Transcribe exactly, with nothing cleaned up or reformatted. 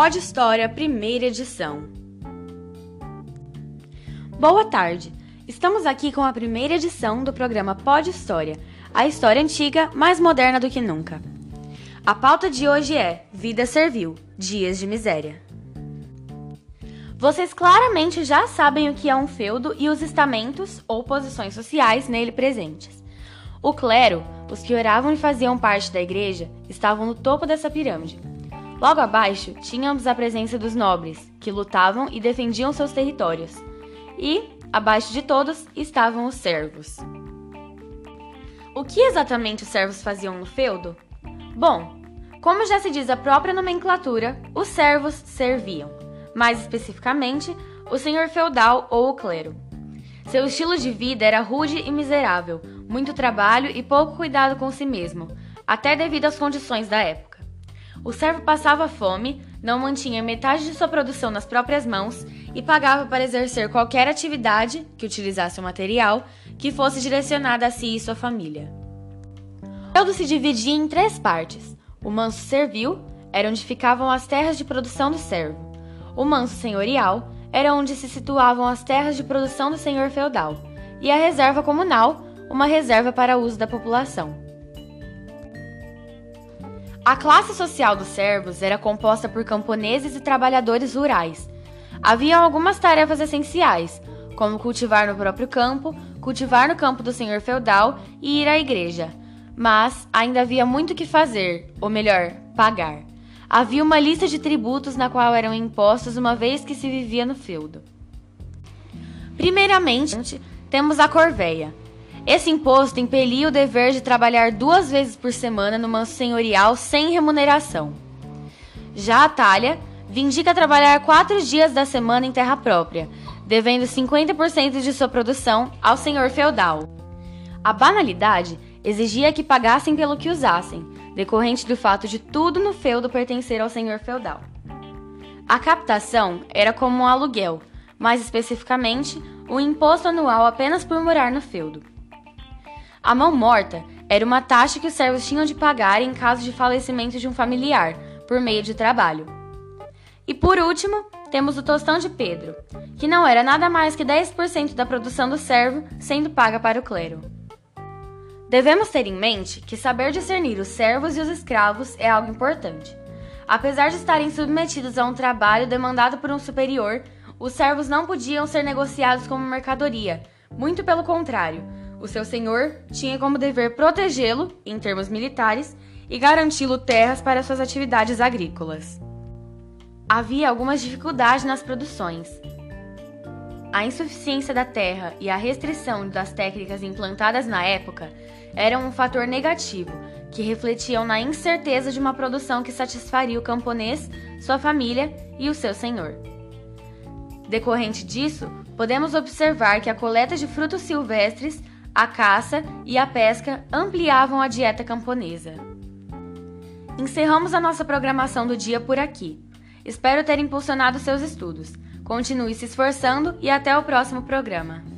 Podstória, primeira edição. Boa tarde! Estamos aqui com a primeira edição do programa Podstória, a história antiga, mais moderna do que nunca. A pauta de hoje é Vida Servil, Dias de Miséria. Vocês claramente já sabem o que é um feudo e os estamentos ou posições sociais nele presentes. O clero, os que oravam e faziam parte da igreja, estavam no topo dessa pirâmide. Logo abaixo, tínhamos a presença dos nobres, que lutavam e defendiam seus territórios. E, abaixo de todos, estavam os servos. O que exatamente os servos faziam no feudo? Bom, como já se diz a própria nomenclatura, os servos serviam, mais especificamente, o senhor feudal ou o clero. Seu estilo de vida era rude e miserável, muito trabalho e pouco cuidado com si mesmo, até devido às condições da época. O servo passava fome, não mantinha metade de sua produção nas próprias mãos e pagava para exercer qualquer atividade que utilizasse o material que fosse direcionada a si e sua família. O feudo se dividia em três partes. O manso servil era onde ficavam as terras de produção do servo. O manso senhorial era onde se situavam as terras de produção do senhor feudal. E a reserva comunal, uma reserva para uso da população. A classe social dos servos era composta por camponeses e trabalhadores rurais. Havia algumas tarefas essenciais, como cultivar no próprio campo, cultivar no campo do senhor feudal e ir à igreja. Mas ainda havia muito o que fazer, ou melhor, pagar. Havia uma lista de tributos na qual eram impostos uma vez que se vivia no feudo. Primeiramente, temos a corvéia. Esse imposto impelia o dever de trabalhar duas vezes por semana no manso senhorial sem remuneração. Já a talha vindica trabalhar quatro dias da semana em terra própria, devendo cinquenta por cento de sua produção ao senhor feudal. A banalidade exigia que pagassem pelo que usassem, decorrente do fato de tudo no feudo pertencer ao senhor feudal. A captação era como um aluguel, mais especificamente, um imposto anual apenas por morar no feudo. A mão morta era uma taxa que os servos tinham de pagar em caso de falecimento de um familiar, por meio de trabalho. E por último, temos o tostão de Pedro, que não era nada mais que dez por cento da produção do servo sendo paga para o clero. Devemos ter em mente que saber discernir os servos e os escravos é algo importante. Apesar de estarem submetidos a um trabalho demandado por um superior, os servos não podiam ser negociados como mercadoria, muito pelo contrário. O seu senhor tinha como dever protegê-lo, em termos militares, e garanti-lo terras para suas atividades agrícolas. Havia algumas dificuldades nas produções. A insuficiência da terra e a restrição das técnicas implantadas na época eram um fator negativo, que refletiam na incerteza de uma produção que satisfaria o camponês, sua família e o seu senhor. Decorrente disso, podemos observar que a coleta de frutos silvestres, a caça e a pesca ampliavam a dieta camponesa. Encerramos a nossa programação do dia por aqui. Espero ter impulsionado seus estudos. Continue se esforçando e até o próximo programa.